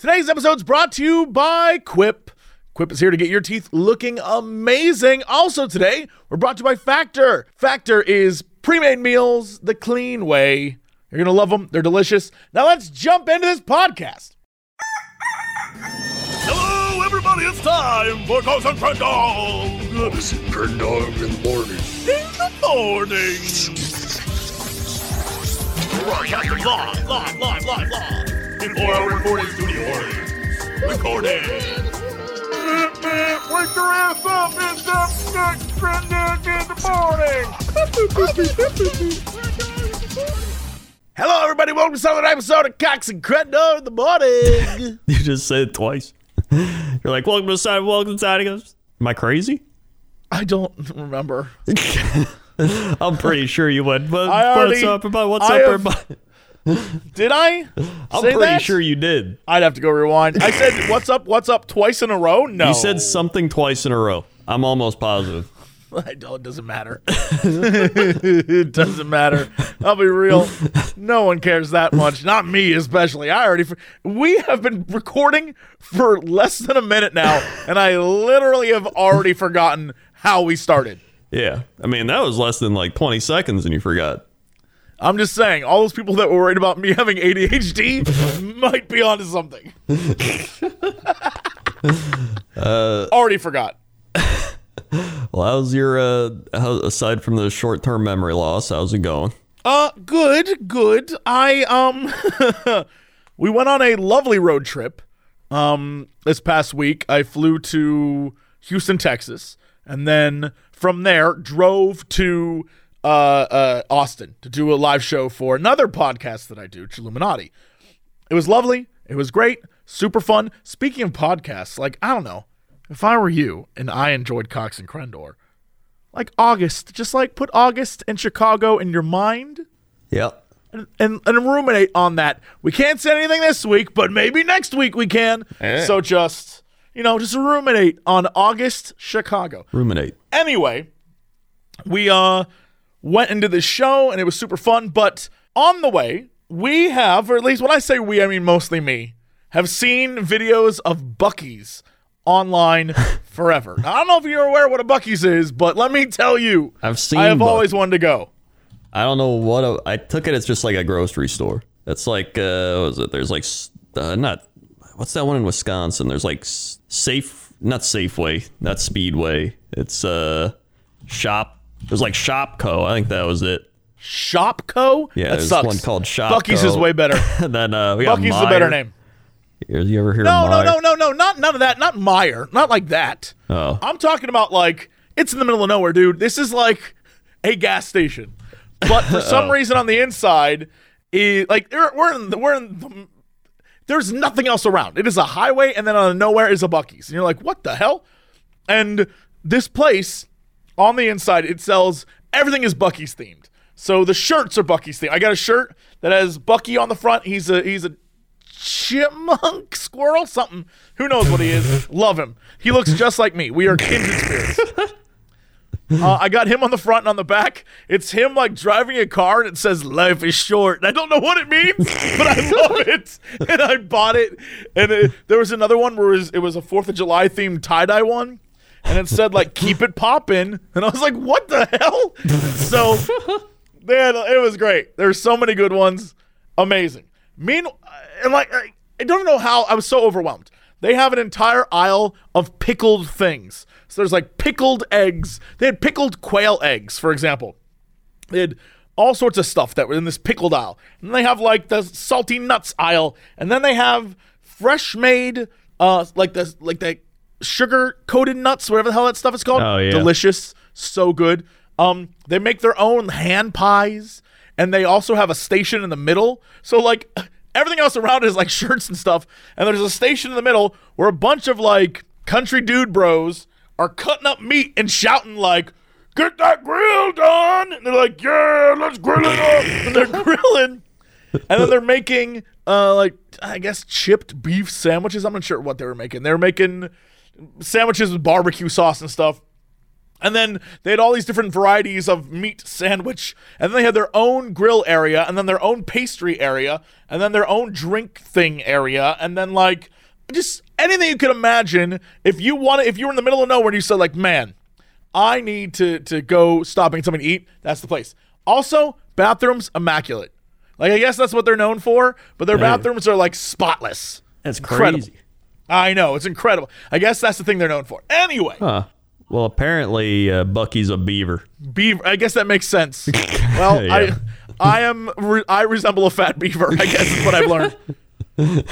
Today's episode is brought to you by Quip. Quip is here to get your teeth looking amazing. Also today, we're brought to you by Factor. Factor is pre-made meals the clean way. You're going to love them. They're delicious. Now let's jump into this podcast. Hello, everybody. It's time for Ghost and Friend Dog. Ghost and Friend Dog in the morning. In the morning. Broadcasting live. In 4 hour recording studio audience. Recording. Wake your ass up, it's up Friend Dog in the morning. Hello, everybody. Welcome to another episode of Cox and Friend Dog in the morning. You just said it twice. You're like, welcome inside, welcome inside. He goes, am I crazy? I don't remember. I'm pretty sure you would. But what's up, everybody? Did I? I'm pretty sure you did. I'd have to go rewind. I said, what's up twice in a row? No. You said something twice in a row. I'm almost positive. I don't. It doesn't matter. It doesn't matter. I'll be real. No one cares that much. Not me, especially. We have been recording for less than a minute now, and I literally have already forgotten how we started. Yeah. I mean, that was less than like 20 seconds, and you forgot. I'm just saying, all those people that were worried about me having ADHD might be onto something. Already forgot. Well, how's your, aside from the short-term memory loss, how's it going? Good. We went on a lovely road trip, this past week. I flew to Houston, Texas, and then from there drove to Austin to do a live show for another podcast that I do, Chiluminati. It was lovely. It was great. Super fun. Speaking of podcasts, like, I don't know, if I were you and I enjoyed Cox and Crendor, like August, just like put August and Chicago in your mind. Yeah. And ruminate on that. We can't say anything this week, but maybe next week we can. Eh. So just ruminate on August, Chicago. Ruminate. Anyway, we, went into this show, and it was super fun, but on the way, we have, or at least when I say we, I mean mostly me, have seen videos of Buc-ee's online forever. Now, I don't know if you're aware what a Buc-ee's is, but let me tell you, I have always wanted to go. I don't know what, I took it as just like a grocery store. That's like, what was it? There's like, what's that one in Wisconsin? There's like Safeway, not Speedway. It's Shop. It was like Shopko. I think that was it. Shopko? Yeah, that sucks. One called Shopko. Buc-ee's is way better. Then we got Buc-ee's Meyer. The better name. You ever hear of Meyer? No. Not none of that. Not Meyer. Not like that. Oh. I'm talking about like it's in the middle of nowhere, dude. This is like a gas station, but for some reason on the inside, there's nothing else around. It is a highway, and then on the nowhere is a Buc-ee's, and you're like, what the hell? And this place. On the inside, it sells everything is Buc-ee's themed. So the shirts are Buc-ee's themed. I got a shirt that has Buc-ee on the front. He's a chipmunk, squirrel, something. Who knows what he is? Love him. He looks just like me. We are kindred spirits. I got him on the front and on the back. It's him like driving a car, and it says "Life is short." And I don't know what it means, but I love it, and I bought it. And there was another one where it was a 4th of July themed tie dye one. And it said, like, keep it poppin'. And I was like, what the hell? So, man, it was great. There's so many good ones. Amazing. I don't know how. I was so overwhelmed. They have an entire aisle of pickled things. So there's, like, pickled eggs. They had pickled quail eggs, for example. They had all sorts of stuff that were in this pickled aisle. And they have, like, the salty nuts aisle. And then they have fresh-made, like the sugar-coated nuts, whatever the hell that stuff is called. Oh, yeah. Delicious. So good. They make their own hand pies, and they also have a station in the middle. So, like, everything else around is, like, shirts and stuff, and there's a station in the middle where a bunch of, like, country dude bros are cutting up meat and shouting, like, get that grill done! And they're like, yeah, let's grill it up! And they're grilling. And then they're making, chipped beef sandwiches. I'm not sure what they were making. They were making sandwiches with barbecue sauce and stuff. And then they had all these different varieties of meat sandwich. And then they had their own grill area, and then their own pastry area, and then their own drink thing area. And then, like, just anything you could imagine. If you want, if you were in the middle of nowhere and you said, like, man, I need to go stop and get something to eat, that's the place. Also, bathrooms, immaculate. Like, I guess that's what they're known for, but their bathrooms are, like, spotless. That's incredible. Crazy. I know. It's incredible. I guess that's the thing they're known for. Anyway. Huh. Well, apparently Buc-ee's a beaver. Beaver. I guess that makes sense. Well, yeah. I resemble a fat beaver, I guess is what I've learned.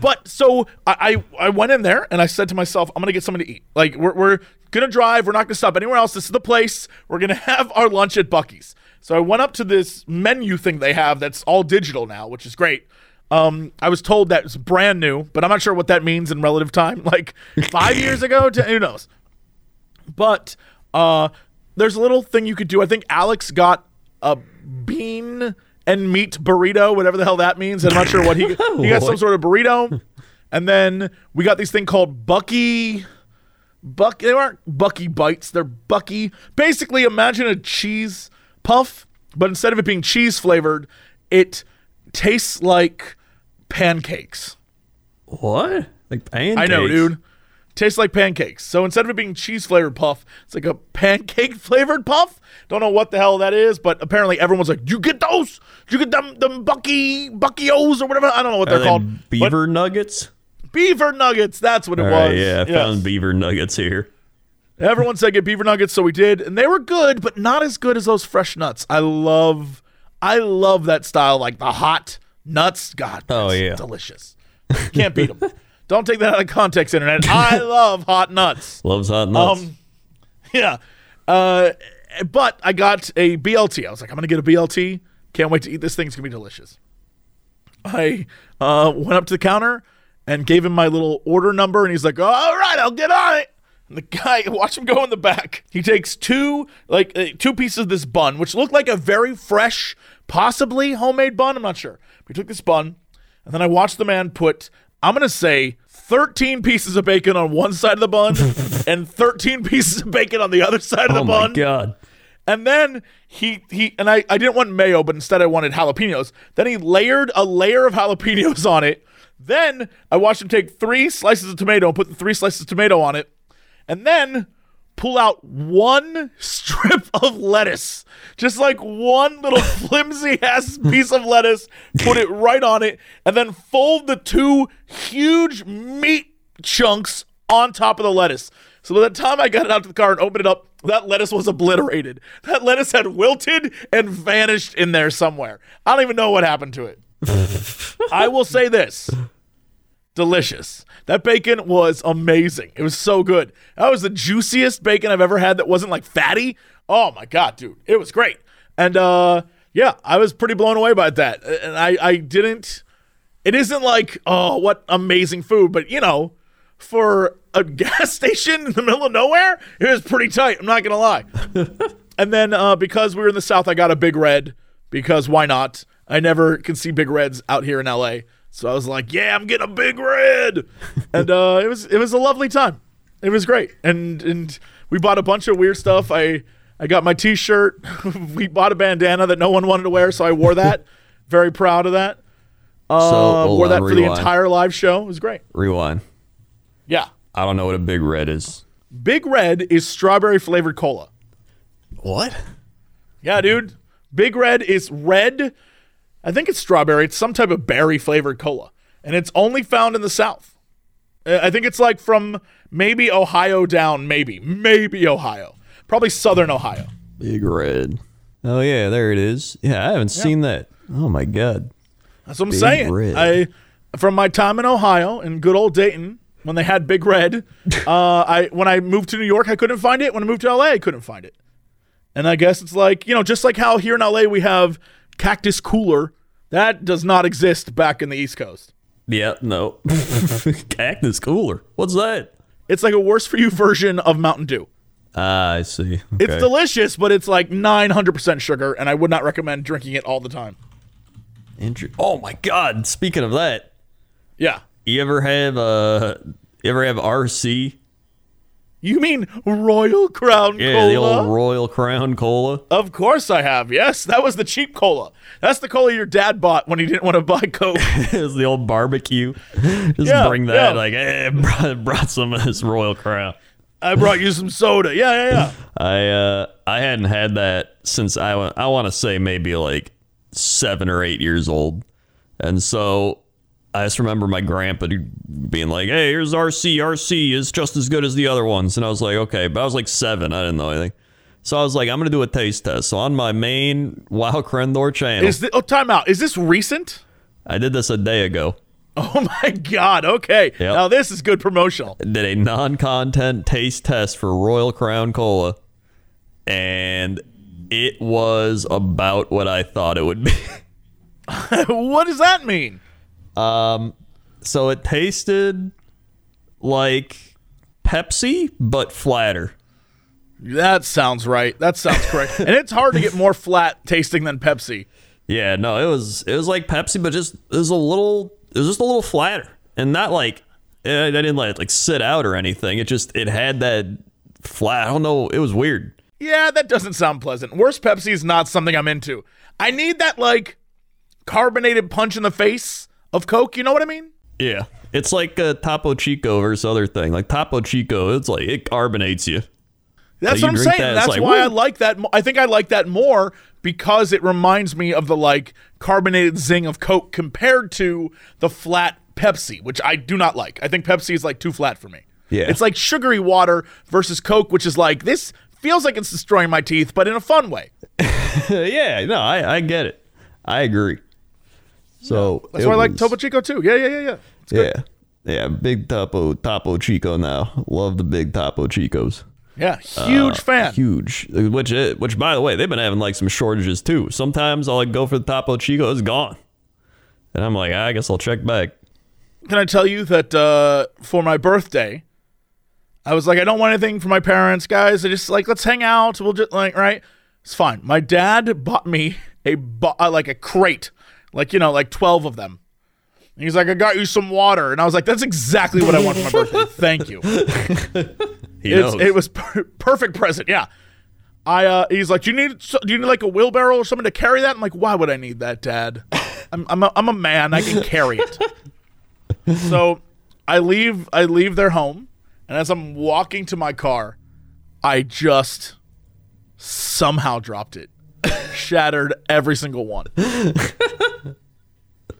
But so I went in there and I said to myself, I'm going to get something to eat. Like, we're going to drive. We're not going to stop anywhere else. This is the place. We're going to have our lunch at Buc-ee's. So I went up to this menu thing they have that's all digital now, which is great. I was told that it's brand new, but I'm not sure what that means in relative time. Like 5 years ago, who knows? But there's a little thing you could do. I think Alex got a bean and meat burrito, whatever the hell that means. I'm not sure what he got some sort of burrito. And then we got this thing called Buc-ee. They aren't Buc-ee bites. They're Buc-ee. Basically, imagine a cheese puff, but instead of it being cheese flavored, it tastes like pancakes. What? Like pancakes? I know, dude. Tastes like pancakes. So instead of it being cheese-flavored puff, it's like a pancake-flavored puff. Don't know what the hell that is, but apparently everyone's like, you get those? You get them Buc-ee's or whatever? I don't know what they're called. Beaver nuggets? Beaver nuggets. That's what it was. Yeah, I found beaver nuggets here. Everyone said get beaver nuggets, so we did. And they were good, but not as good as those fresh nuts. I love that style, like the hot nuts. God, that's delicious. Can't beat them. Don't take that out of context, Internet. I love hot nuts. Loves hot nuts. But I got a BLT. I was like, I'm going to get a BLT. Can't wait to eat this thing. It's going to be delicious. I went up to the counter and gave him my little order number, and he's like, all right, I'll get on it. And the guy, watch him go in the back. He takes two pieces of this bun, which looked like a very fresh, possibly homemade bun. I'm not sure. But he took this bun, and then I watched the man put... I'm going to say 13 pieces of bacon on one side of the bun and 13 pieces of bacon on the other side of the bun. Oh, my God. And then I didn't want mayo, but instead I wanted jalapenos. Then he layered a layer of jalapenos on it. Then I watched him take three slices of tomato and put the three slices of tomato on it. And then pull out one strip of lettuce. Just like one little flimsy-ass piece of lettuce, put it right on it, and then fold the two huge meat chunks on top of the lettuce. So by the time I got it out to the car and opened it up, that lettuce was obliterated. That lettuce had wilted and vanished in there somewhere. I don't even know what happened to it. I will say this. Delicious. That bacon was amazing. It was so good. That was the juiciest bacon I've ever had that wasn't, like, fatty. Oh, my God, dude. It was great. And, I was pretty blown away by that. And I didn't – it isn't like, oh, what amazing food. But, you know, for a gas station in the middle of nowhere, it was pretty tight. I'm not going to lie. And then because we were in the South, I got a Big Red because why not? I never can see Big Reds out here in L.A. So I was like, yeah, I'm getting a Big Red. And it was a lovely time. It was great. And we bought a bunch of weird stuff. I got my T-shirt. We bought a bandana that no one wanted to wear, so I wore that. Very proud of that. Wore that for the entire live show. It was great. Rewind. Yeah. I don't know what a Big Red is. Big Red is strawberry-flavored cola. What? Yeah, dude. Big Red is red. I think it's strawberry. It's some type of berry-flavored cola, and it's only found in the South. I think it's like from maybe Ohio down, maybe Ohio. Probably Southern Ohio. Big Red. Oh, yeah, there it is. Yeah, I haven't seen that. Oh, my God. That's what I'm saying. Red. From my time in Ohio, in good old Dayton, when they had Big Red, when I moved to New York, I couldn't find it. When I moved to L.A., I couldn't find it. And I guess it's like, you know, just like how here in L.A. we have Cactus Cooler. That does not exist back in the East Coast. Yeah, no. Cactus Cooler. What's that? It's like a worse-for-you version of Mountain Dew. I see. Okay. It's delicious, but it's like 900% sugar, and I would not recommend drinking it all the time. Oh, my God. Speaking of that. Yeah. You ever have RC? You mean Royal Crown Cola? Yeah, the old Royal Crown Cola. Of course I have, yes. That was the cheap cola. That's the cola your dad bought when he didn't want to buy Coke. It was the old barbecue. Just bring that. Like, hey, I brought some of this Royal Crown. I brought you some soda. Yeah. I hadn't had that since I want to say maybe like 7 or 8 years old. And so I just remember my grandpa being like, hey, here's RC. RC is just as good as the other ones. And I was like, okay. But I was like 7. I didn't know anything. So I was like, I'm going to do a taste test. So on my main Wow Crendor channel. Time out. Is this recent? I did this a day ago. Oh, my God. Okay. Yep. Now, this is good promotional. Did a non-content taste test for Royal Crown Cola, and it was about what I thought it would be. What does that mean? So it tasted like Pepsi, but flatter. That sounds right. That sounds correct. And it's hard to get more flat tasting than Pepsi. Yeah, no, it was like Pepsi, but just it was just a little flatter, and not like I didn't let it like sit out or anything. It had that flat. I don't know. It was weird. Yeah, that doesn't sound pleasant. Worse Pepsi is not something I'm into. I need that like carbonated punch in the face of Coke. You know what I mean? Yeah, it's like Topo Chico versus other thing. Like Topo Chico, it's like it carbonates you. That's what I'm saying. That's why I like that. I think I like that more because it reminds me of the like carbonated zing of Coke compared to the flat Pepsi, which I do not like. I think Pepsi is like too flat for me. Yeah, it's like sugary water versus Coke, which is like this feels like it's destroying my teeth, but in a fun way. Yeah, no, I get it. I agree. So yeah, that's why I like Topo Chico too. Yeah. It's good. Yeah. Big Topo Chico now. Love the big Topo Chicos. Yeah, huge fan. Huge. Which, by the way, they've been having like some shortages too. Sometimes I'll like go for the Topo Chico, it's gone, and I'm like, I guess I'll check back. Can I tell you that for my birthday, I was like, I don't want anything for my parents, guys. I just like let's hang out. We'll just like right. It's fine. My dad bought me a crate, like 12 of them. And he's like, I got you some water, and I was like, that's exactly what I want for my birthday. Thank you. It was perfect present. Yeah, he's like, do you need like a wheelbarrow or something to carry that? I'm like, why would I need that, Dad? I'm a man. I can carry it. So I leave their home, and as I'm walking to my car, I just somehow dropped it, shattered every single one.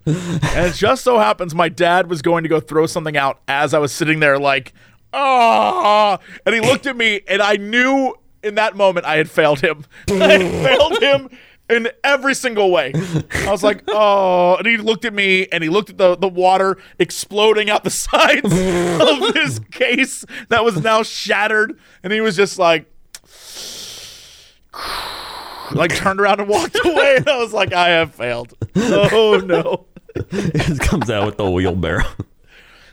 And it just so happens my dad was going to go throw something out as I was sitting there like, oh, and he looked at me, and I knew in that moment I had failed him. I failed him in every single way. I was like, oh, and he looked at me, and he looked at the water exploding out the sides of his case that was now shattered, and he was just like turned around and walked away, and I was like, I have failed. Oh, no. It comes out with the wheelbarrow.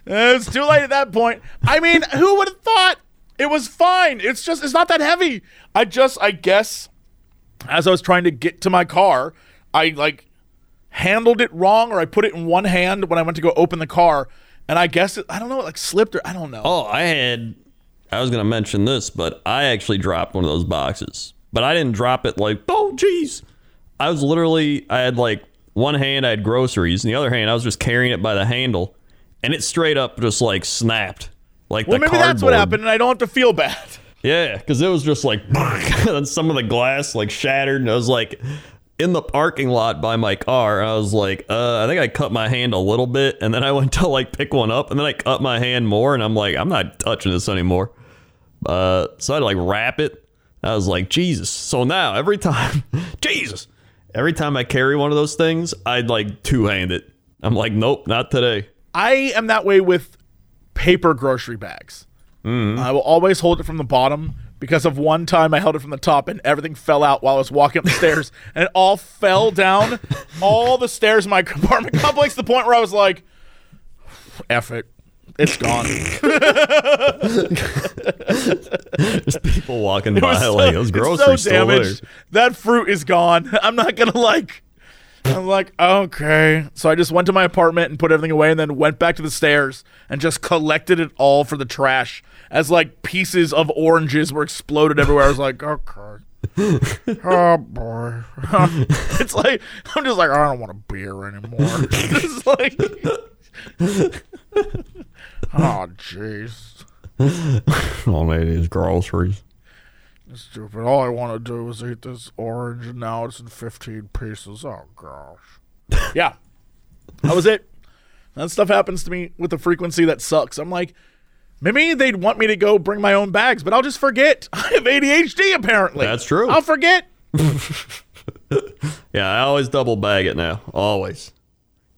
It's too late at that point. I mean, who would have thought? It was fine. It's not that heavy. I guess, as I was trying to get to my car, I like handled it wrong, or I put it in one hand when I went to go open the car, and I guess it, I don't know, it like slipped or I don't know. Oh, I was gonna mention this, but I actually dropped one of those boxes, but I didn't drop it like, oh geez. I had like one hand I had groceries, and the other hand I was just carrying it by the handle. And it straight up just like snapped, like well, the cardboard. Well, maybe that's what happened, and I don't have to feel bad. Yeah, because it was just like, and some of the glass like shattered, and I was like in the parking lot by my car. I was like, I think I cut my hand a little bit, and then I went to like pick one up, and then I cut my hand more, and I'm like, I'm not touching this anymore. So I had to like wrap it. I was like, Jesus. So now every time, Jesus, every time I carry one of those things, I'd like two-hand it. I'm like, nope, not today. I am that way with paper grocery bags. Mm. I will always hold it from the bottom because of one time I held it from the top and everything fell out while I was walking up the stairs, and it all fell down all the stairs in my apartment complex to the point where I was like, F it. It's gone. There's people walking by like those groceries. It's so damaged. That fruit is gone. I'm not going to like I'm like, okay. So I just went to my apartment and put everything away and then went back to the stairs and just collected it all for the trash as, like, pieces of oranges were exploded everywhere. I was like, okay. Oh, boy. It's like, I'm just like, I don't want a beer anymore. It's like, oh, jeez. All I need is groceries. Stupid. All I want to do is eat this orange, and now it's in 15 pieces. Oh, gosh. Yeah. That was it. That stuff happens to me with a frequency that sucks. I'm like, maybe they'd want me to go bring my own bags, but I'll just forget. I have ADHD, apparently. That's true. I'll forget. Yeah, I always double bag it now. Always.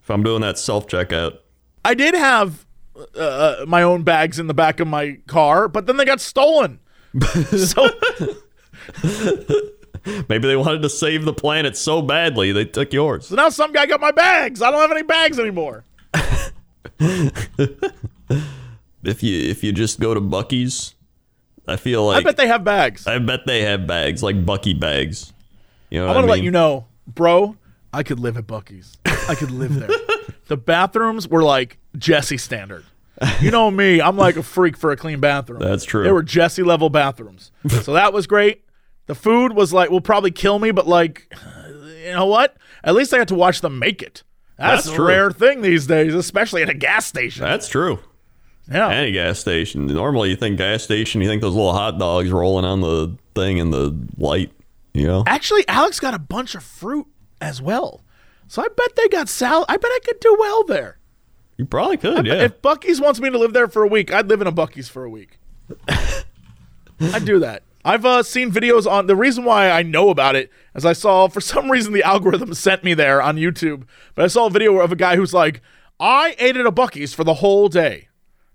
If I'm doing that self-checkout. I did have my own bags in the back of my car, but then they got stolen. So maybe they wanted to save the planet so badly they took yours. So now some guy got my bags. I don't have any bags anymore. If you just go to Buc-ee's, I feel like I bet they have bags like Buc-ee bags. You know, I want to let you know, bro. I could live at Buc-ee's. I could live there. The bathrooms were like Jesse standard. You know me, I'm like a freak for a clean bathroom. That's true. They were Jesse level bathrooms. So that was great. The food was like, will probably kill me, but like, you know what? At least I got to watch them make it. That's a rare thing these days, especially at a gas station. That's true. Yeah. Any gas station. Normally you think gas station, you think those little hot dogs rolling on the thing in the light, you know? Actually, Alex got a bunch of fruit as well. So I bet they got salad. I bet I could do well there. You probably could, yeah. If Buc-ee's wants me to live there for a week, I'd live in a Buc-ee's for a week. I'd do that. I've seen videos on... The reason why I know about it is I saw... For some reason, the algorithm sent me there on YouTube. But I saw a video of a guy who's like, I ate at a Buc-ee's for the whole day.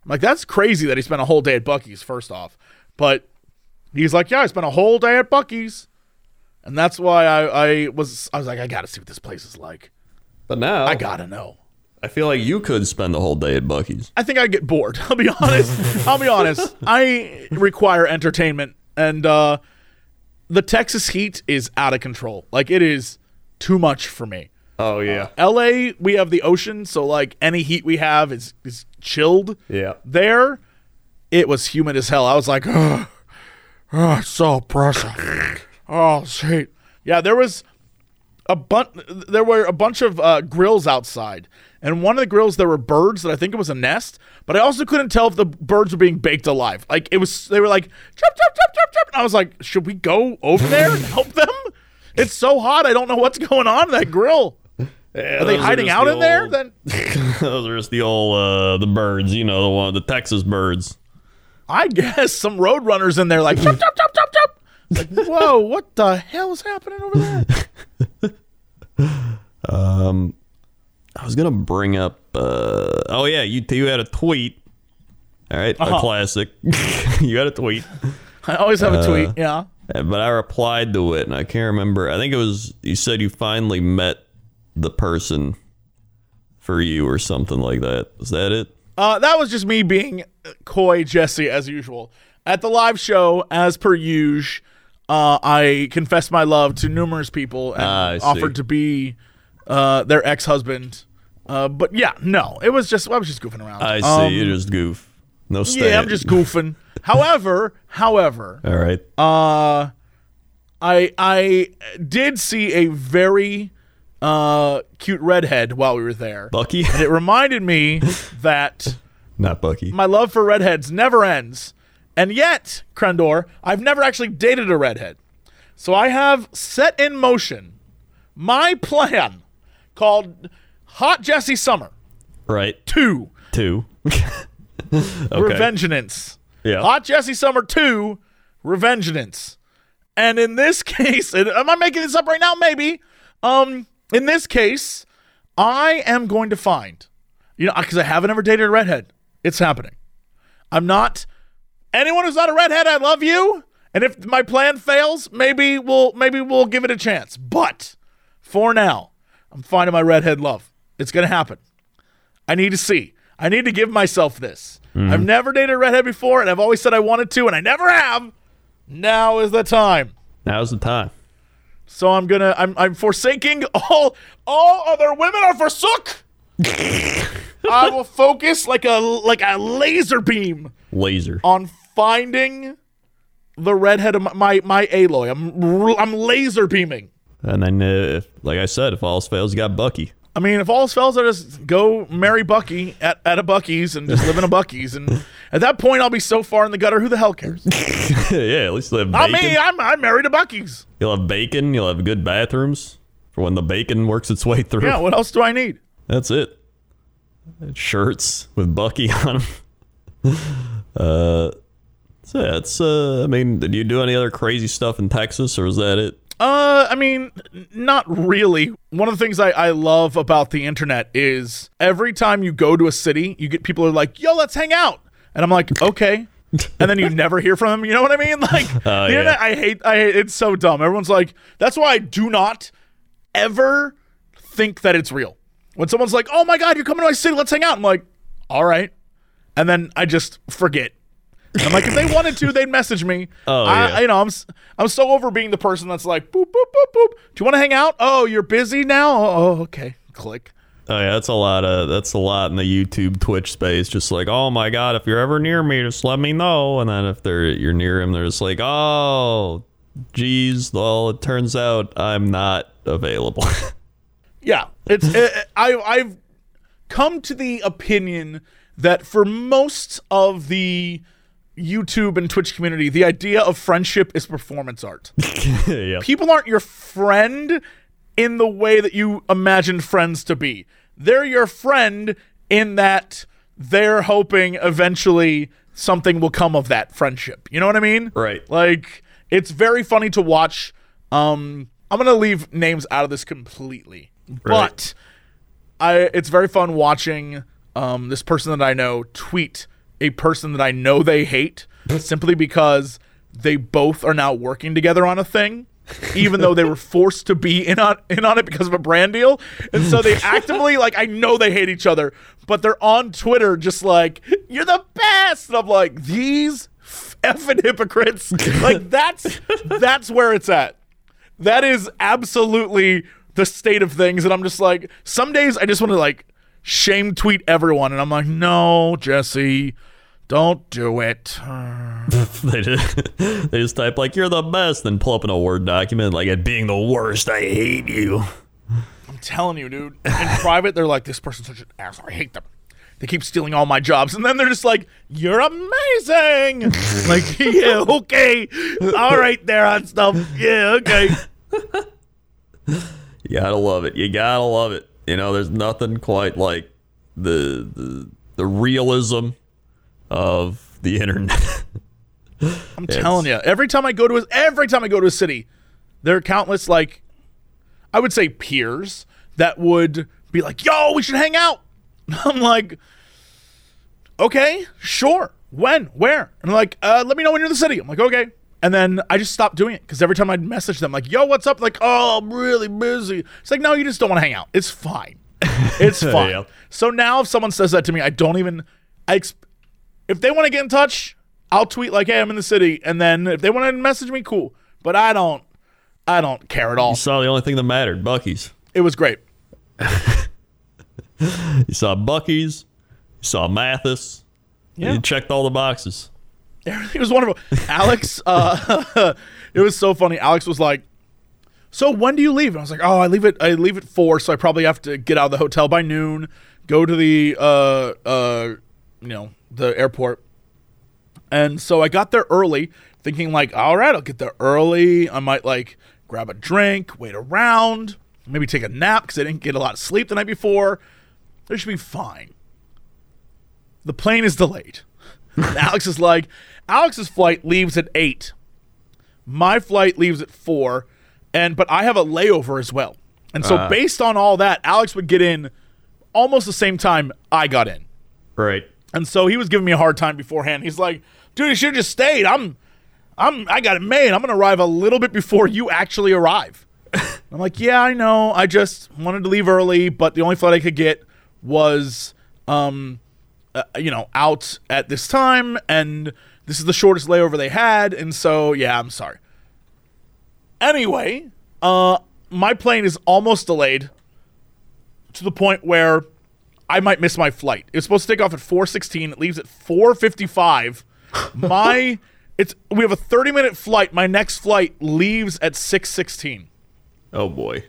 I'm like, that's crazy that he spent a whole day at Buc-ee's, first off. But he's like, yeah, I spent a whole day at Buc-ee's. And that's why I was like, I got to see what this place is like. But now... I got to know. I feel like you could spend the whole day at Buc-ee's. I think I'd get bored. I'll be honest. I require entertainment. And the Texas heat is out of control. Like, it is too much for me. Oh, yeah. L.A., we have the ocean, so, like, any heat we have is chilled. Yeah. There, it was humid as hell. I was like, oh it's so oppressive. Oh, shit. Yeah, there were a bunch of grills outside. And one of the grills, there were birds that I think it was a nest, but I also couldn't tell if the birds were being baked alive. Like, they were like, chop, chop, chop, chop, chop. And I was like, should we go over there and help them? It's so hot. I don't know what's going on in that grill. Yeah, are they hiding out in there? Then those are just the old, the birds, you know, the Texas birds. I guess some roadrunners in there like, chop, chop, chop, chop, chop. Like, whoa, what the hell is happening over there? I was gonna bring up. Oh yeah, you had a tweet. All right, a classic. You had a tweet. I always have a tweet. Yeah. But I replied to it, and I can't remember. I think it was you said you finally met the person for you, or something like that. Is that it? That was just me being coy, Jesse, as usual at the live show, as per usual. I confessed my love to numerous people and offered to be their ex-husband. But yeah, no, it was just, I was just goofing around. I see. You just goof. No stay. Yeah, I'm just goofing. However. All right. I did see a very cute redhead while we were there. Buc-ee? And it reminded me that. Not Buc-ee. My love for redheads never ends. And yet, Krendor, I've never actually dated a redhead. So I have set in motion my plan called Hot Jesse Summer. Right. 2. Revengeance. Yeah. Hot Jesse Summer 2, Revengeance. And in this case, am I making this up right now? Maybe. In this case, I am going to find, you know, because I haven't ever dated a redhead. It's happening. I'm not... Anyone who's not a redhead, I love you. And if my plan fails, maybe we'll give it a chance. But for now, I'm finding my redhead love. It's going to happen. I need to see. I need to give myself this. Mm-hmm. I've never dated a redhead before, and I've always said I wanted to, and I never have. Now is the time. So I'm forsaking all other women are forsook. I will focus like a laser beam. Laser. On finding the redhead of my Aloy. I'm laser beaming. And then, like I said, if all's fails, you got Buc-ee. I mean, if all's fails, I just go marry Buc-ee at a Buc-ee's and just live in a Buc-ee's. And at that point, I'll be so far in the gutter, who the hell cares? Yeah, at least they'll have bacon. I mean, I'm married to Buc-ee's. You'll have bacon. You'll have good bathrooms for when the bacon works its way through. Yeah, what else do I need? That's it. Shirts with Buc-ee on them. So yeah, it's, I mean, did you do any other crazy stuff in Texas, or is that it? I mean, not really. One of the things I love about the internet is every time you go to a city, you get people who are like, yo, let's hang out. And I'm like, okay. And then you never hear from them. You know what I mean? Like, the internet, yeah. I hate, it's so dumb. Everyone's like, that's why I do not ever think that it's real. When someone's like, oh my God, you're coming to my city, let's hang out. I'm like, all right. And then I just forget. I'm like, if they wanted to, they'd message me. Oh, yeah. You know, I'm so over being the person that's like, boop, boop, boop, boop. Do you want to hang out? Oh, you're busy now? Oh, okay. Click. Oh, yeah, that's a lot in the YouTube, Twitch space. Just like, oh, my God, if you're ever near me, just let me know. And then if you're near him, they're just like, oh, geez, well, it turns out I'm not available. Yeah. I've come to the opinion that for most of the YouTube and Twitch community, the idea of friendship is performance art. Yeah. People aren't your friend in the way that you imagine friends to be. They're your friend in that they're hoping eventually something will come of that friendship. You know what I mean? Right. Like, it's very funny to watch. I'm going to leave names out of this completely. Right. But it's very fun watching this person that I know tweet a person that I know they hate simply because they both are now working together on a thing, even though they were forced to be in on it because of a brand deal. And so they actively, like, I know they hate each other, but they're on Twitter just like, you're the best. And I'm like, these effing hypocrites. Like, that's where it's at. That is absolutely the state of things. And I'm just like, some days I just want to, like, shame tweet everyone. And I'm like, no, Jesse, don't do it. they just type like, you're the best, then pull up in a Word document like, it being the worst, I hate you. I'm telling you, dude. In private, they're like, this person's such an asshole, I hate them, they keep stealing all my jobs. And then they're just like, you're amazing. Like, yeah, okay, all right, there on stuff. Yeah, okay. You gotta love it. You know, there's nothing quite like the realism of the internet. I'm telling you, every time I go to a city, there are countless, like, I would say peers that would be like, "Yo, we should hang out." I'm like, "Okay, sure. When? Where?" And they're like, "Let me know when you're in the city." I'm like, "Okay." And then I just stopped doing it because every time I'd message them, like, yo, what's up? Like, oh, I'm really busy. It's like, no, you just don't want to hang out. It's fine. It's fine. Yeah. So now if someone says that to me, I don't even – if they want to get in touch, I'll tweet like, hey, I'm in the city. And then if they want to message me, cool. But I don't care at all. You saw the only thing that mattered, Buc-ee's. It was great. You saw Buc-ee's. You saw Mathis. Yeah. You checked all the boxes. It was wonderful. Alex, it was so funny. Alex was like, so when do you leave? And I was like, oh, I leave at 4, so I probably have to get out of the hotel by noon, go to the, the airport. And so I got there early thinking like, all right, I'll get there early. I might like grab a drink, wait around, maybe take a nap because I didn't get a lot of sleep the night before. It should be fine. The plane is delayed. Alex is like, Alex's flight leaves at 8. My flight leaves at 4, but I have a layover as well. And so based on all that, Alex would get in almost the same time I got in. Right. And so he was giving me a hard time beforehand. He's like, dude, you should have just stayed. I got it made. I'm going to arrive a little bit before you actually arrive. I'm like, yeah, I know. I just wanted to leave early, but the only flight I could get was out at this time, and this is the shortest layover they had, and so, yeah, I'm sorry. Anyway, My plane is almost delayed to the point where I might miss my flight. It was supposed to take off at 4:16. It leaves at 4:55. We have a 30-minute flight. My next flight leaves at 6:16. Oh, boy.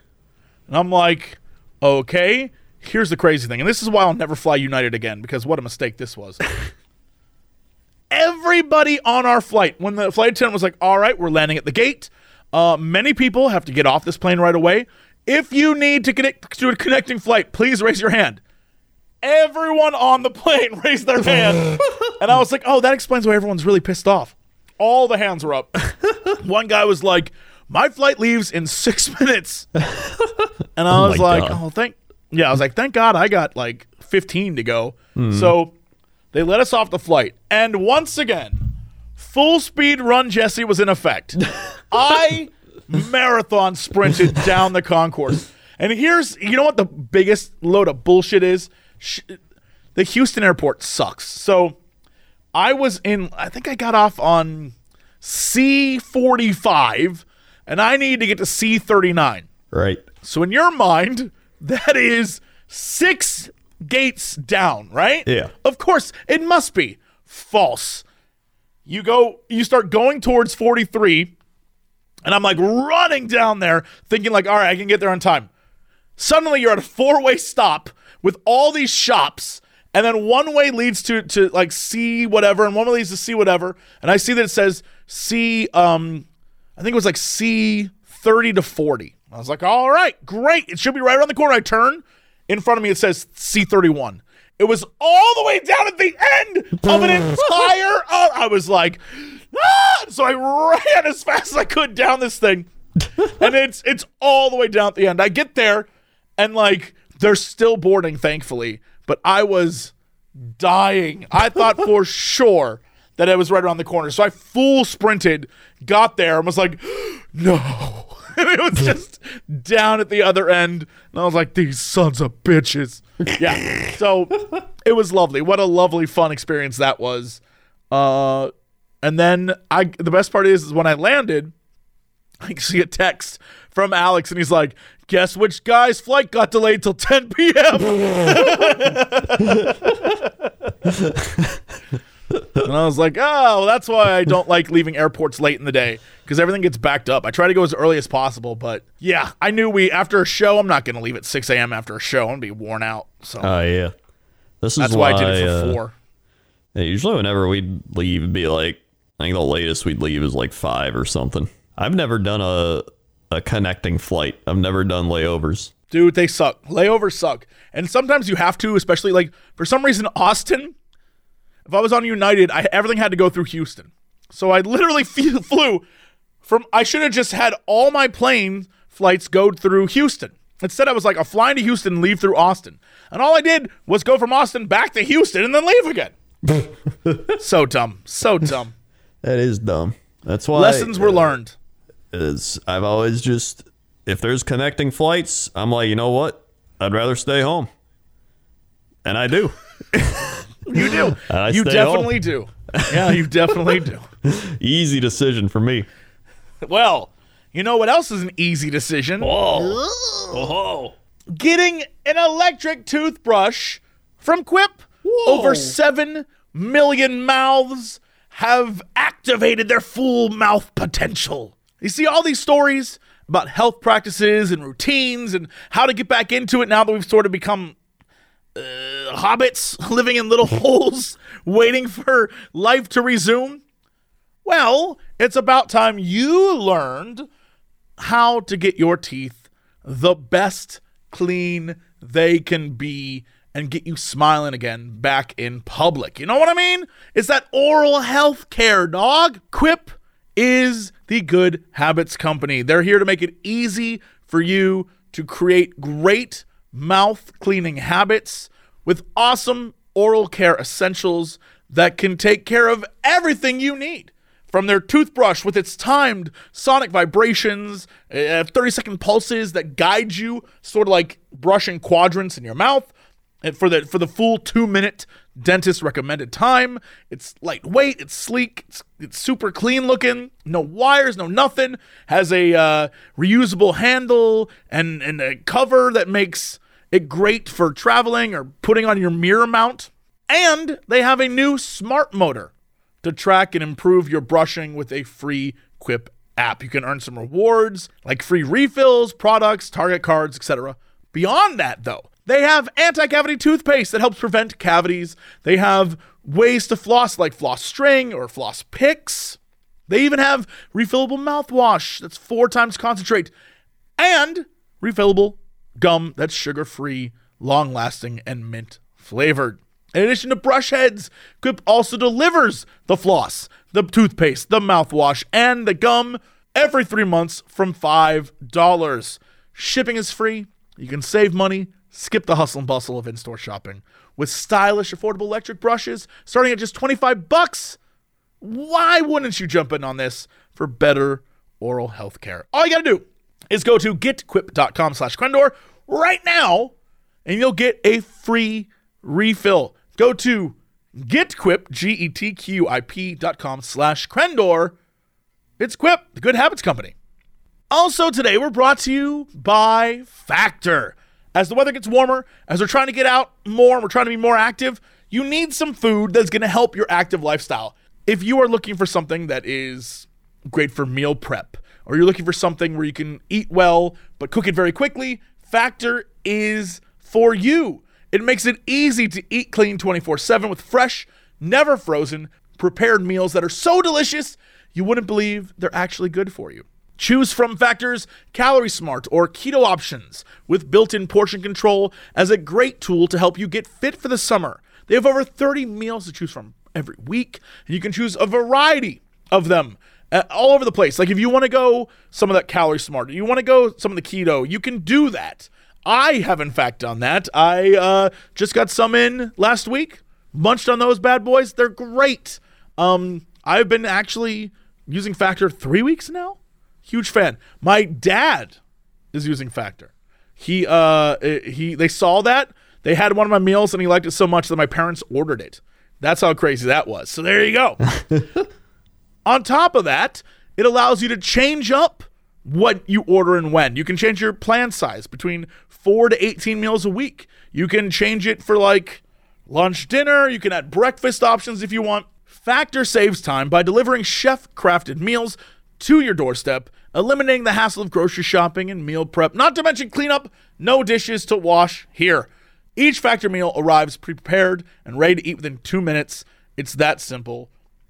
And I'm like, okay, here's the crazy thing. And this is why I'll never fly United again, because what a mistake this was. Everybody on our flight, when the flight attendant was like, all right, we're landing at the gate. Many people have to get off this plane right away. If you need to connect to a connecting flight, please raise your hand. Everyone on the plane raised their hand. And I was like, oh, that explains why everyone's really pissed off. All the hands were up. One guy was like, my flight leaves in 6 minutes. And I was like, God. I was like, thank God I got like 15 to go. Mm. So they let us off the flight. And once again, full speed run Jesse was in effect. I marathon sprinted down the concourse. And here's, you know what the biggest load of bullshit is? The Houston airport sucks. So I was in, I think I got off on C45 and I need to get to C39. Right. So in your mind, that is 6 gates down, right? Yeah. Of course, it must be false. You start going towards 43. And I'm like running down there thinking like, all right, I can get there on time. Suddenly you're at a 4-way stop with all these shops. And then one way leads to like C whatever. And one way leads to C whatever. And I see that it says C, I think it was like C30 to 40. I was like, all right, great. It should be right around the corner. I turn. In front of me, it says C31. It was all the way down at the end of an entire... I was like... Ah! So I ran as fast as I could down this thing, and it's all the way down at the end. I get there, and like they're still boarding, thankfully, but I was dying. I thought for sure that it was right around the corner, so I full sprinted, got there, and was like, no. And it was just down at the other end, and I was like, these sons of bitches. Yeah, so it was lovely. What a lovely, fun experience that was. And then the best part is when I landed, I see a text from Alex, and he's like, guess which guy's flight got delayed till 10 p.m.? And I was like, oh, well, that's why I don't like leaving airports late in the day, because everything gets backed up. I try to go as early as possible, but yeah, I knew after a show, I'm not going to leave at 6 a.m. after a show. I'm going to be worn out. So, yeah. That's why I did it for 4. Yeah, usually whenever we'd leave, it'd be like, I think the latest we'd leave is like 5 or something. I've never done a connecting flight. I've never done layovers. Dude, they suck. Layovers suck. And sometimes you have to, especially like for some reason, Austin, if I was on United, everything had to go through Houston. So I literally flew I should have just had all my plane flights go through Houston. Instead, I was like, I'll fly into Houston and leave through Austin. And all I did was go from Austin back to Houston and then leave again. So dumb. That is dumb. That's why lessons were learned. I've always just, if there's connecting flights, I'm like, you know what? I'd rather stay home. And I do. You do. You definitely do. Yeah, you definitely do. Easy decision for me. Well, you know what else is an easy decision? Oh. Getting an electric toothbrush from Quip. Whoa. Over 7 million mouths have activated their full mouth potential. You see all these stories about health practices and routines and how to get back into it now that we've sort of become hobbits living in little holes waiting for life to resume. Well, it's about time you learned how to get your teeth the best clean they can be and get you smiling again back in public. You know what I mean? It's that oral health care, dog. Quip is the Good Habits Company. They're here to make it easy for you to create great mouth cleaning habits with awesome oral care essentials that can take care of everything you need. From their toothbrush with its timed sonic vibrations, 30-second pulses that guide you, sort of like brushing quadrants in your mouth, And for the full 2-minute dentist recommended time, it's lightweight, it's sleek, it's super clean looking, no wires, no nothing, has a reusable handle and a cover that makes it great for traveling or putting on your mirror mount. And they have a new smart motor to track and improve your brushing with a free Quip app. You can earn some rewards like free refills, products, Target cards, etc. Beyond that, though, they have anti-cavity toothpaste that helps prevent cavities. They have ways to floss like floss string or floss picks. They even have refillable mouthwash that's 4 times concentrate and refillable gum that's sugar-free, long-lasting, and mint-flavored. In addition to brush heads, Quip also delivers the floss, the toothpaste, the mouthwash, and the gum every 3 months from $5. Shipping is free. You can save money. Skip the hustle and bustle of in-store shopping with stylish, affordable electric brushes starting at just $25. Why wouldn't you jump in on this for better oral health care? All you got to do is go to getquip.com/Crendor right now, and you'll get a free refill. Go to getquip, GETQIP.com/Crendor. It's Quip, the Good Habits Company. Also today, we're brought to you by Factor. As the weather gets warmer, as we're trying to get out more, we're trying to be more active, you need some food that's going to help your active lifestyle. If you are looking for something that is great for meal prep, or you're looking for something where you can eat well but cook it very quickly, Factor is for you. It makes it easy to eat clean 24/7 with fresh, never frozen, prepared meals that are so delicious you wouldn't believe they're actually good for you. Choose from Factor's Calorie Smart or Keto options with built-in portion control as a great tool to help you get fit for the summer. They have over 30 meals to choose from every week, and you can choose a variety of them all over the place. Like if you want to go some of that Calorie Smart, you want to go some of the Keto, you can do that. I have, in fact, done that. I just got some in last week, munched on those bad boys. They're great. I've been actually using Factor 3 weeks now. Huge fan. My dad is using Factor. They saw that. They had one of my meals, and he liked it so much that my parents ordered it. That's how crazy that was. So there you go. On top of that, it allows you to change up what you order and when. You can change your plan size between 4 to 18 meals a week. You can change it for, like, lunch, dinner. You can add breakfast options if you want. Factor saves time by delivering chef-crafted meals to your doorstep, eliminating the hassle of grocery shopping and meal prep, not to mention cleanup, no dishes to wash here. Each Factor meal arrives prepared and ready to eat within 2 minutes. It's that simple.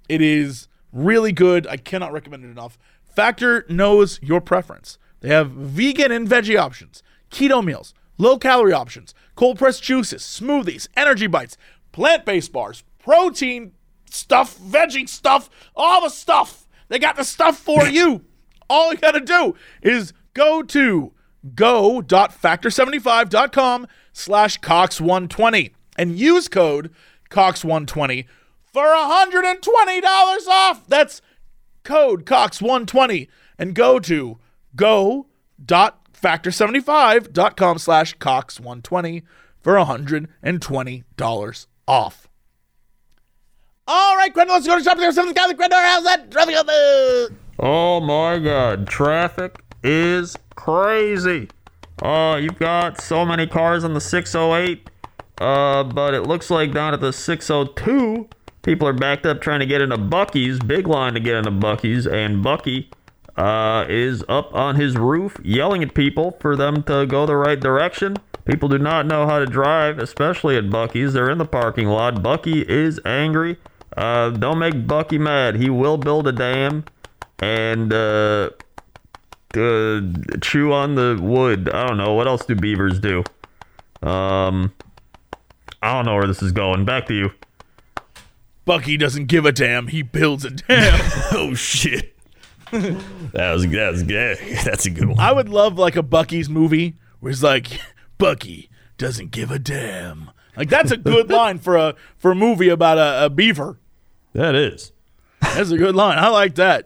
It is really good. I cannot recommend it enough. Factor knows your preference. They have vegan and veggie options, keto meals, low-calorie options, cold-pressed juices, smoothies, energy bites, plant-based bars, protein stuff, veggie stuff, all the stuff. They got the stuff for you. All you got to do is go to go.factor75.com/Cox120 and use code Cox120 for $120 off. That's code Cox120 and go to go.factor75.com/Cox120 for $120 off. All right, Grendel, let's go to shopping. How's that traffic? Oh my God, traffic is crazy. You've got so many cars on the 608, but it looks like down at the 602, people are backed up trying to get into Buc-ee's. Big line to get into Buc-ee's, and Buc-ee is up on his roof yelling at people for them to go the right direction. People do not know how to drive, especially at Buc-ee's. They're in the parking lot. Buc-ee is angry. Don't make Buc-ee mad. He will build a dam and chew on the wood. I don't know. What else do beavers do? I don't know where this is going. Back to you. Buc-ee doesn't give a damn. He builds a dam. Oh, shit. That was good. That's a good one. I would love like a Buc-ee's movie where it's like, Buc-ee doesn't give a damn. Like, that's a good line for a movie about a beaver. That is. That's a good line. I like that.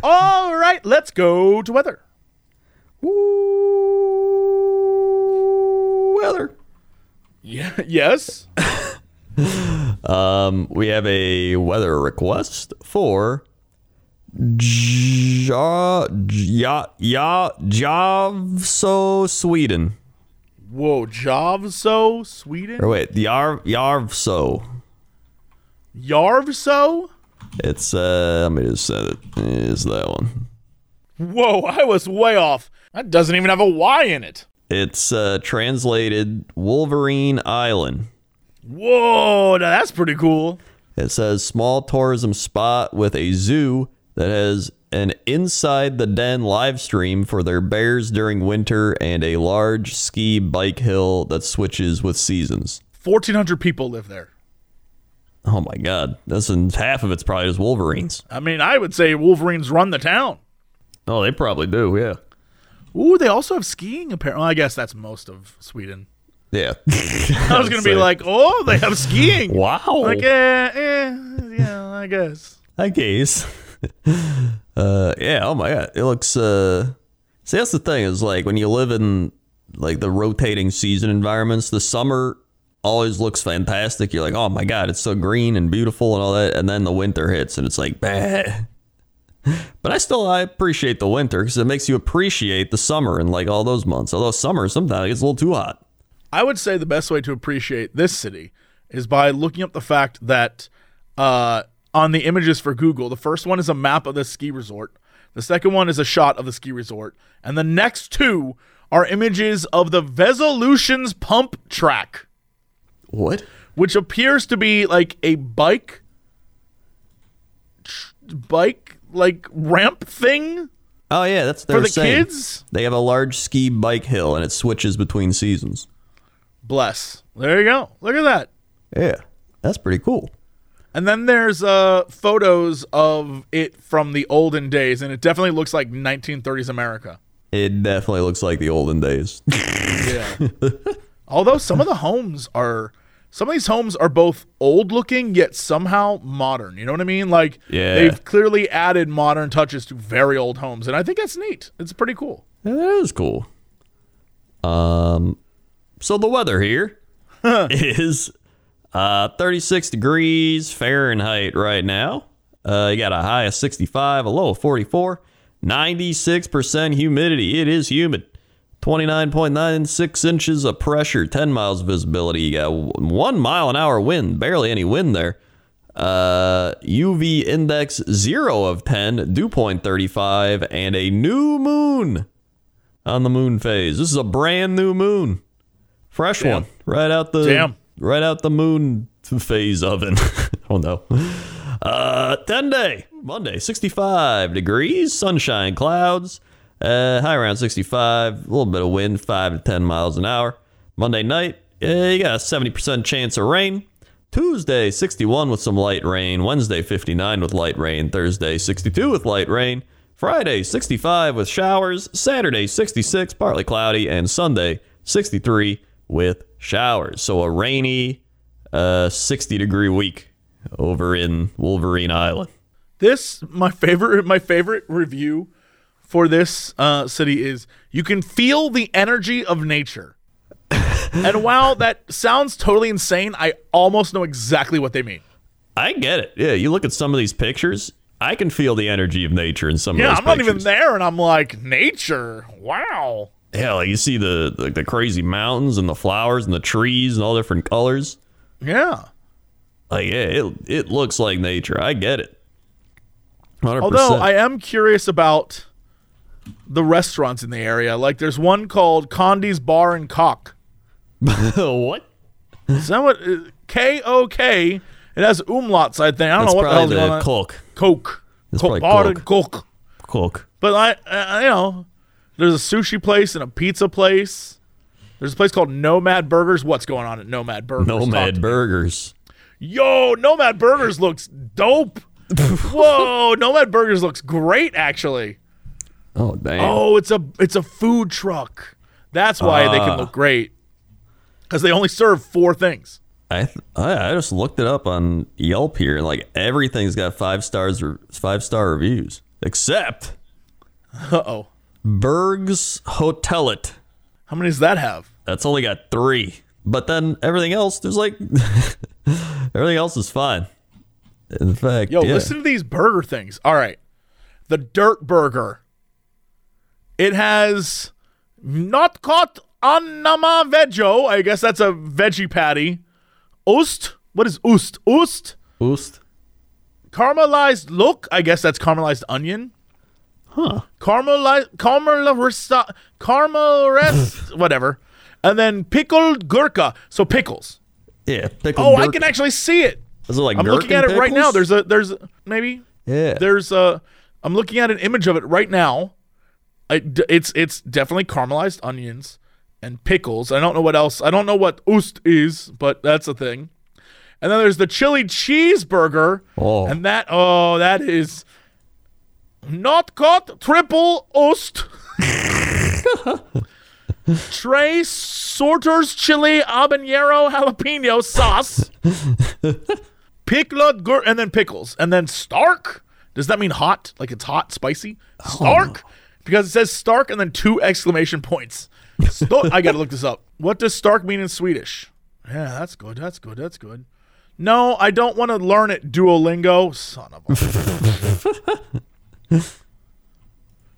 All right, let's go to weather. Ooh, weather. Yeah. Yes. We have a weather request for Järvsö, Sweden. Whoa, Järvsö, Sweden? Or wait, Järvsö. Järvsö? It's, let me just set it. Is that one. Whoa, I was way off. That doesn't even have a Y in it. It's translated Wolverine Island. Whoa, now that's pretty cool. It says small tourism spot with a zoo that has an inside the den live stream for their bears during winter and a large ski bike hill that switches with seasons. 1,400 people live there. Oh my God. That's half of it's probably just Wolverines. I mean, I would say Wolverines run the town. Oh, they probably do, yeah. Ooh, they also have skiing apparently. Well, I guess that's most of Sweden. Yeah. I was going to be like, oh, they have skiing. Wow. Like, yeah, I guess. I guess. Yeah, oh my God. It looks, see, that's the thing is like when you live in like the rotating season environments, the summer always looks fantastic. You're like, oh my God, it's so green and beautiful and all that. And then the winter hits and it's like, bah. But I appreciate the winter because it makes you appreciate the summer and like all those months. Although summer sometimes gets a little too hot. I would say the best way to appreciate this city is by looking up the fact that on the images for Google, the first one is a map of the ski resort. The second one is a shot of the ski resort. And the next two are images of the Vesolutions pump track. What? Which appears to be like a bike like ramp thing. Oh yeah, that's for the saying. Kids. They have a large ski bike hill and it switches between seasons. Bless. There you go. Look at that. Yeah, that's pretty cool. And then there's photos of it from the olden days, and it definitely looks like 1930s America. It definitely looks like the olden days. Yeah. Although some of these homes are both old looking yet somehow modern. You know what I mean? Like they've clearly added modern touches to very old homes, and I think that's neat. It's pretty cool. Yeah, that is cool. So the weather here is 36 degrees Fahrenheit right now. You got a high of 65, a low of 44, 96% humidity. It is humid. 29.96 inches of pressure, 10 miles visibility. You got 1 mile an hour wind, barely any wind there. UV index 0 of 10, dew point 35, and a new moon on the moon phase. This is a brand new moon. Fresh Damn. One, right out the moon phase oven. Oh no, 10-day Monday, 65 degrees, sunshine, clouds, high around 65, a little bit of wind, 5 to 10 miles an hour. Monday night, you got a 70% chance of rain. Tuesday, 61 with some light rain. Wednesday, 59 with light rain. Thursday, 62 with light rain. Friday, 65 with showers. Saturday, 66, partly cloudy, and Sunday, 63. With showers. So a rainy 60 degree week over in Wolverine Island. This my favorite review for this city is you can feel the energy of nature. And while that sounds totally insane, I almost know exactly what they mean. I get it. Yeah, you look at some of these pictures, I can feel the energy of nature in some of those pictures. Not even there and I'm like, nature. Wow. Yeah, like you see the crazy mountains and the flowers and the trees and all different colors. Yeah. Like, yeah, it looks like nature. I get it. 100%. Although I am curious about the restaurants in the area. Like there's one called Condi's Bar and Cock. What? Is that what? K-O-K. It has umlauts, I think. I don't know what the hell's going on. Coke. It's probably Bar and Coke. Coke. But I you know. There's a sushi place and a pizza place. There's a place called Nomad Burgers. What's going on at Nomad Burgers? Nomad Burgers. Yo, Nomad Burgers looks dope. Whoa, Nomad Burgers looks great, actually. Oh, damn. Oh, it's a food truck. That's why they can look great. Because they only serve 4 things. I just looked it up on Yelp here. And like everything's got 5-star reviews. Except. Uh-oh. Berg's Hotelet. How many does that have? That's only got three. But then everything else, there's like, everything else is fine. In fact, listen to these burger things. All right. The Dirt Burger. It has not caught anama vejo. I guess that's a veggie patty. Ost. What is ost? Ost. Ost. Caramelized look. I guess that's caramelized onion. Huh. Caramelized, whatever. And then pickled gurka. So pickles. Yeah. Pickled gurka. I can actually see it. Is it like I'm looking at it pickles? Right now. There's maybe. Yeah. I'm looking at an image of it right now. It's definitely caramelized onions and pickles. I don't know what else. I don't know what ost is, but that's a thing. And then there's the chili cheeseburger. Oh. And that is not caught triple ost. Trey Sorter's chili habanero jalapeno sauce. Pickled gurk, and then pickles. And then stark. Does that mean hot? Like it's hot, spicy? Stark? Oh. Because it says stark and then 2 exclamation points. I got to look this up. What does stark mean in Swedish? Yeah, that's good. No, I don't want to learn it, Duolingo. Son of a...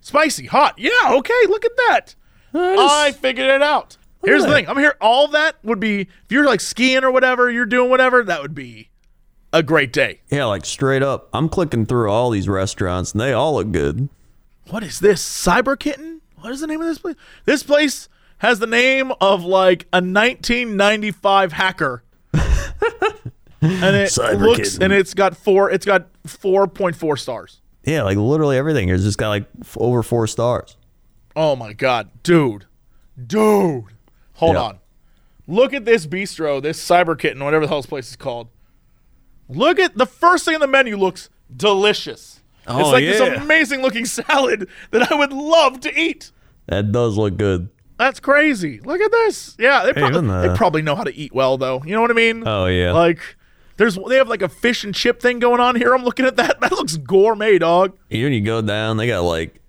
Spicy, hot. Yeah, okay, look at that. I figured it out. Here's the thing. I'm here. All that would be, if you're like skiing or whatever, you're doing whatever, that would be a great day. Yeah, like straight up. I'm clicking through all these restaurants, and they all look good. What is this? Cyber Kitten? What is the name of this place? This place has the name of like a 1995 hacker. And it Cyber looks Kitten. And it's got 4.4 stars. Yeah, like literally everything here's just got like over 4 stars. Oh my god, dude. Hold on. Look at this bistro, this Cyber Kitten, whatever the hell this place is called. Look at the first thing on the menu looks delicious. Oh, it's like this amazing looking salad that I would love to eat. That does look good. That's crazy. Look at this. Yeah, they probably know how to eat well though. You know what I mean? Oh yeah. Like they have like a fish and chip thing going on here. I'm looking at that. That looks gourmet, dog. Even you go down, they got like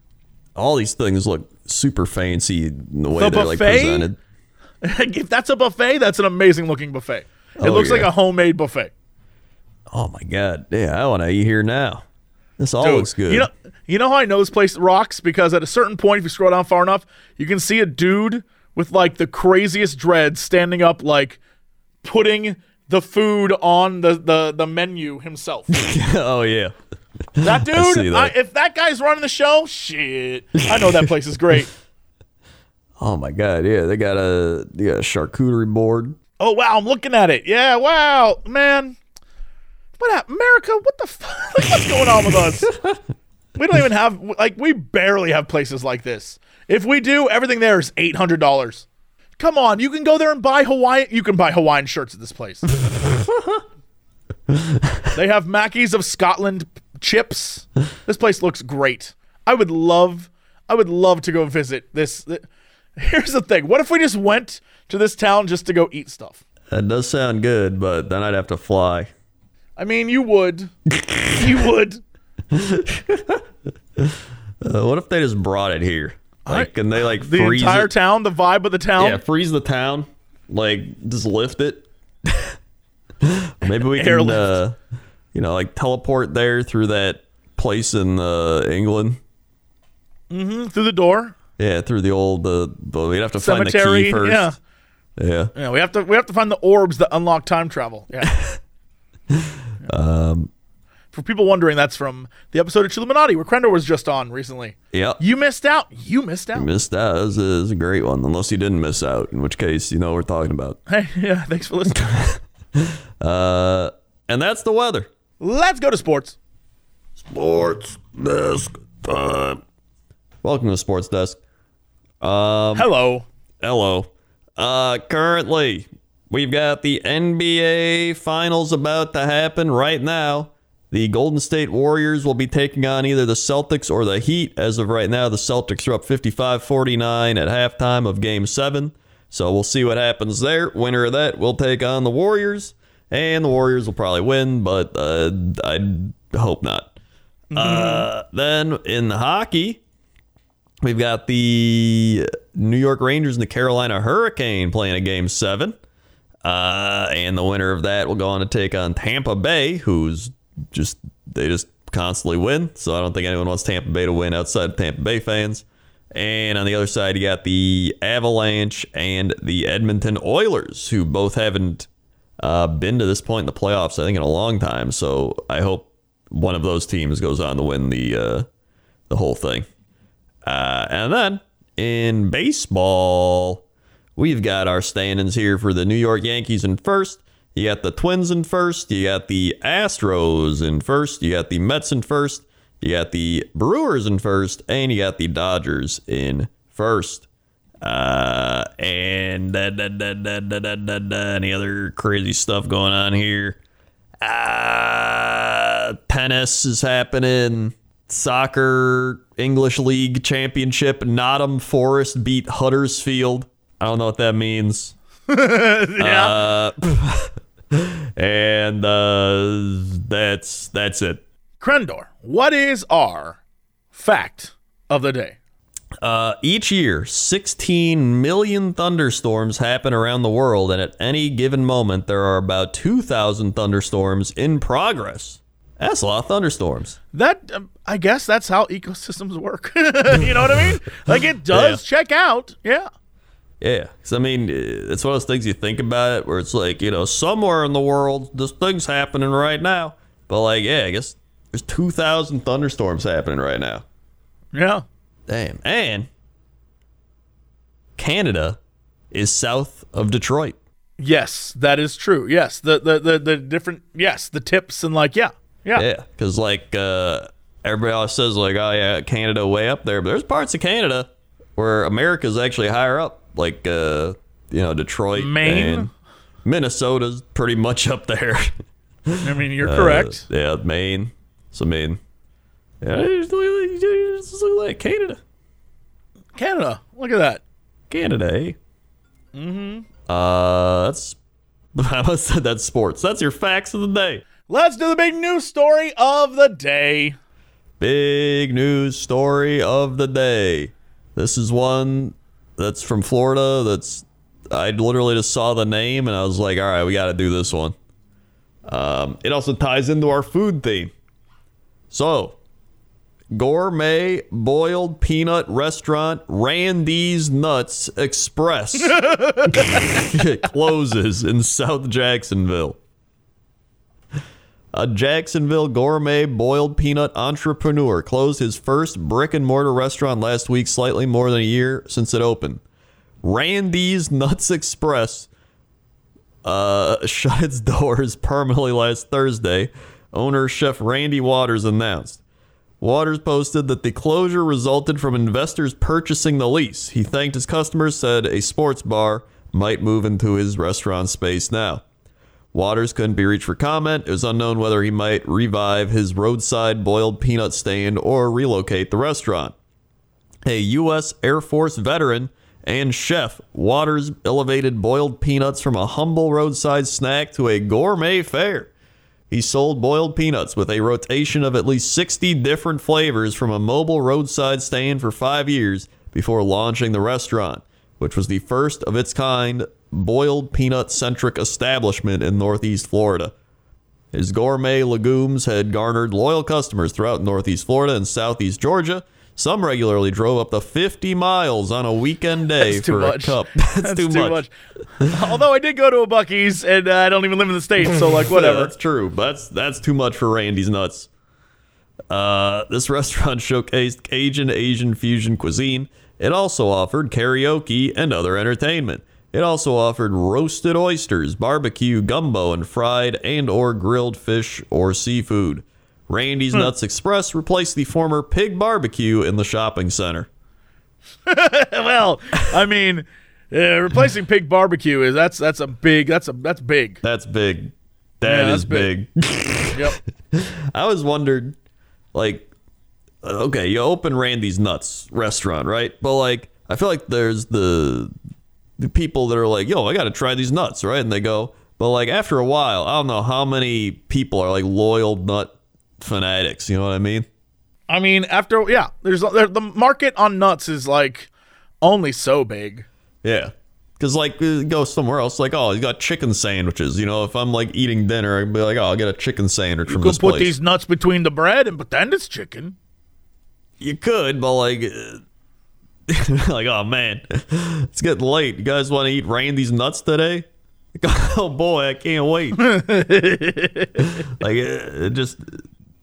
all these things look super fancy in the way they're like presented. If that's a buffet, that's an amazing looking buffet. It looks like a homemade buffet. Oh my god. Yeah, I want to eat here now. This all looks good. You know how I know this place rocks? Because at a certain point, if you scroll down far enough, you can see a dude with like the craziest dreads standing up, like putting the food on the menu himself. Oh yeah, that dude. If that guy's running the show, shit, I know that place is great. Oh my god, yeah, they got a charcuterie board. Oh wow, I'm looking at it. Yeah, wow, man. What up, America? What the fuck? What's going on with us? We don't even have, like, we barely have places like this. If we do, everything there is $800. Come on, you can go there and buy Hawaiian shirts at this place. They have Mackie's of Scotland chips. This place looks great. I would love to go visit this. Here's the thing. What if we just went to this town just to go eat stuff? That does sound good, but then I'd have to fly. I mean, you would. You would. What if they just brought it here? Like, and they like the freeze entire town, the vibe of the town. Yeah, freeze the town. Like, just lift it. Maybe we can, like teleport there through that place in England. Mm-hmm. Through the door. Yeah, through the old. We'd have to find the key first. Yeah. Yeah. We have to find the orbs that unlock time travel. Yeah. For people wondering, that's from the episode of Chiluminati where Crendo was just on recently. Yeah, you missed out. It was a great one, unless you didn't miss out, in which case you know what we're talking about. Hey, yeah, thanks for listening. And that's the weather. Let's go to sports desk time. Welcome to sports desk. Hello. Currently we've got the NBA Finals about to happen right now. The Golden State Warriors will be taking on either the Celtics or the Heat. As of right now, the Celtics are up 55-49 at halftime of Game 7. So we'll see what happens there. Winner of that will take on the Warriors. And the Warriors will probably win, but I hope not. Then in hockey, we've got the New York Rangers and the Carolina Hurricane playing a Game 7. And the winner of that will go on to take on Tampa Bay, who's just, they just constantly win. So I don't think anyone wants Tampa Bay to win outside of Tampa Bay fans. And on the other side, you got the Avalanche and the Edmonton Oilers, who both haven't been to this point in the playoffs, I think, in a long time. So I hope one of those teams goes on to win the whole thing. And then in baseball, we've got our standings here for the New York Yankees in first. You got the Twins in first. You got the Astros in first. You got the Mets in first. You got the Brewers in first. And you got the Dodgers in first. And any other crazy stuff going on here? Tennis is happening. Soccer English League Championship. Nottingham Forest beat Huddersfield. I don't know what that means. Yeah. And that's it. Krendor, what is our fact of the day? Each year, 16 million thunderstorms happen around the world, and at any given moment, there are about 2,000 thunderstorms in progress. That's a lot of thunderstorms. That I guess that's how ecosystems work. You know what I mean? Like, it does check out. Yeah. Yeah, because, I mean, it's one of those things you think about it where it's like, you know, somewhere in the world, this thing's happening right now. But, like, yeah, I guess there's 2,000 thunderstorms happening right now. Yeah. Damn. And Canada is south of Detroit. Yes, that is true. Yes, the different, yes, the tips and, like, yeah. Yeah. Yeah, because, like, everybody always says, like, oh, yeah, Canada way up there. But there's parts of Canada where America's actually higher up. Like, you know, Detroit, Maine, and Minnesota's pretty much up there. I mean, you're correct. Yeah, Maine. So, Maine. Yeah, just look like Canada. Canada. Look at that. Canada, eh? Mm-hmm. That's sports. That's your facts of the day. Let's do the big news story of the day. Big news story of the day. This is one... That's from Florida. I literally just saw the name and I was like, all right, we got to do this one. It also ties into our food theme. So, gourmet boiled peanut restaurant Randy's Nuts Express closes in South Jacksonville. A Jacksonville gourmet boiled peanut entrepreneur closed his first brick-and-mortar restaurant last week, slightly more than a year since it opened. Randy's Nuts Express shut its doors permanently last Thursday, owner Chef Randy Waters announced. Waters posted that the closure resulted from investors purchasing the lease. He thanked his customers, said a sports bar might move into his restaurant space now. Waters couldn't be reached for comment. It was unknown whether he might revive his roadside boiled peanut stand or relocate the restaurant. A U.S. Air Force veteran and chef, Waters elevated boiled peanuts from a humble roadside snack to a gourmet fare. He sold boiled peanuts with a rotation of at least 60 different flavors from a mobile roadside stand for 5 years before launching the restaurant, which was the first of its kind boiled peanut-centric establishment in Northeast Florida. His gourmet legumes had garnered loyal customers throughout Northeast Florida and Southeast Georgia. Some regularly drove up to 50 miles on a weekend day a cup. That's too much. Although I did go to a Buc-ee's, and I don't even live in the States, so, like, whatever. Yeah, that's true. That's too much for Randy's Nuts. This restaurant showcased Asian fusion cuisine. It also offered karaoke and other entertainment. It also offered roasted oysters, barbecue, gumbo, and fried and or grilled fish or seafood. Randy's Nuts Express replaced the former Pig Barbecue in the shopping center. Well, I mean, replacing Pig Barbecue is big. That is big. Yep. I always wondered, like, okay, you open Randy's Nuts restaurant, right? But, like, I feel like there's the people that are like, yo, I got to try these nuts, right? And they go, but, like, after a while, I don't know how many people are, like, loyal nut fanatics. You know what I mean? I mean, after, yeah, there's the market on nuts is, like, only so big. Yeah. Because, like, go somewhere else, like, oh, you got chicken sandwiches. You know, if I'm, like, eating dinner, I'd be like, oh, I'll get a chicken sandwich from this place. You could put these nuts between the bread and pretend it's chicken. You could, but, like, like, oh, man, it's getting late. You guys want to eat Randy's Nuts today? Oh, boy, I can't wait. Like, it just,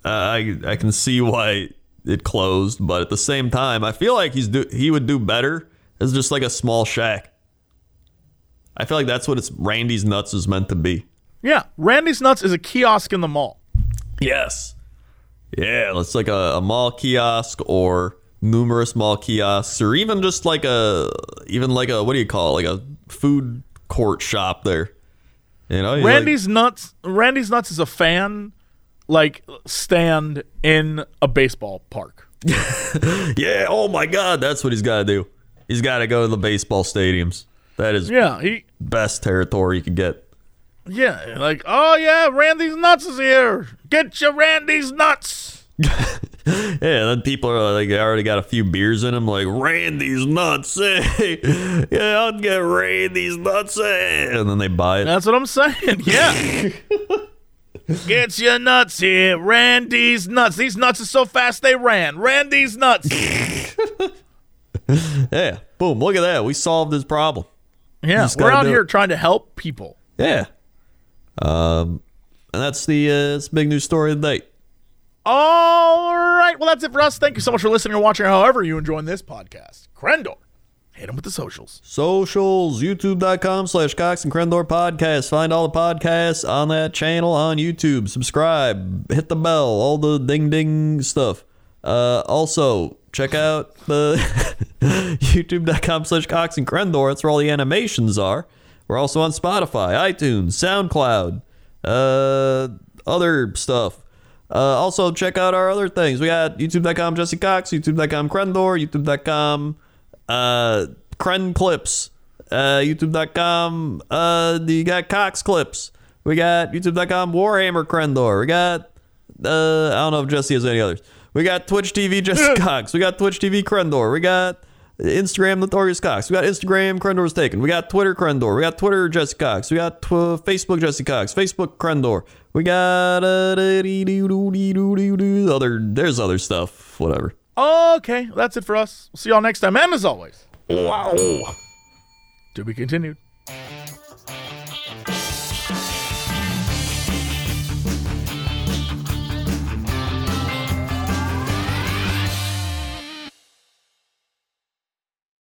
I can see why it closed. But at the same time, I feel like he would do better as just, like, a small shack. I feel like that's what Randy's Nuts is meant to be. Yeah, Randy's Nuts is a kiosk in the mall. Yes. Yeah, it's like a mall kiosk or numerous mall kiosks or even just like a what do you call it? Like a food court shop there. You know, Randy's Nuts is a fan like stand in a baseball park. Yeah, oh my God, that's what he's got to do. He's got to go to the baseball stadiums. That is best territory you can get. Yeah, like, oh, yeah, Randy's Nuts is here. Get your Randy's Nuts. Yeah, then people are like, they already got a few beers in them, like, Randy's Nuts, hey. Yeah, I'll get Randy's Nuts, hey. And then they buy it. That's what I'm saying, yeah. Get your nuts here, Randy's Nuts. These nuts are so fast they ran. Randy's Nuts. Yeah, boom, look at that. We solved this problem. Yeah, we're out here trying to help people. Yeah. And that's the big news story of the night. All right. Well, that's it for us. Thank you so much for listening or watching, however you enjoyed this podcast. Crendor, hit them with the socials. Socials, youtube.com/Cox and Crendor podcast. Find all the podcasts on that channel on YouTube. Subscribe, hit the bell, all the ding-ding stuff. Also, check out the youtube.com/Cox and Crendor. That's where all the animations are. We're also on Spotify, iTunes, SoundCloud, other stuff. Also, check out our other things. We got youtube.com/JesseCox, youtube.com/Crendor, youtube.com CrenClips, youtube.com you got Cox Clips. We got youtube.com/WarhammerCrendor. We got I don't know if Jesse has any others. We got Twitch TV Jesse Cox. We got Twitch TV Crendor. We got Instagram Notorious Cox. We got Instagram Crendor is taken. We got Twitter Crendor. We got Twitter Jesse Cox. We got Facebook Jesse Cox. Facebook Crendor. We got there's other stuff. Whatever. Okay, that's it for us. We'll see y'all next time. And as always, wow. To be continued.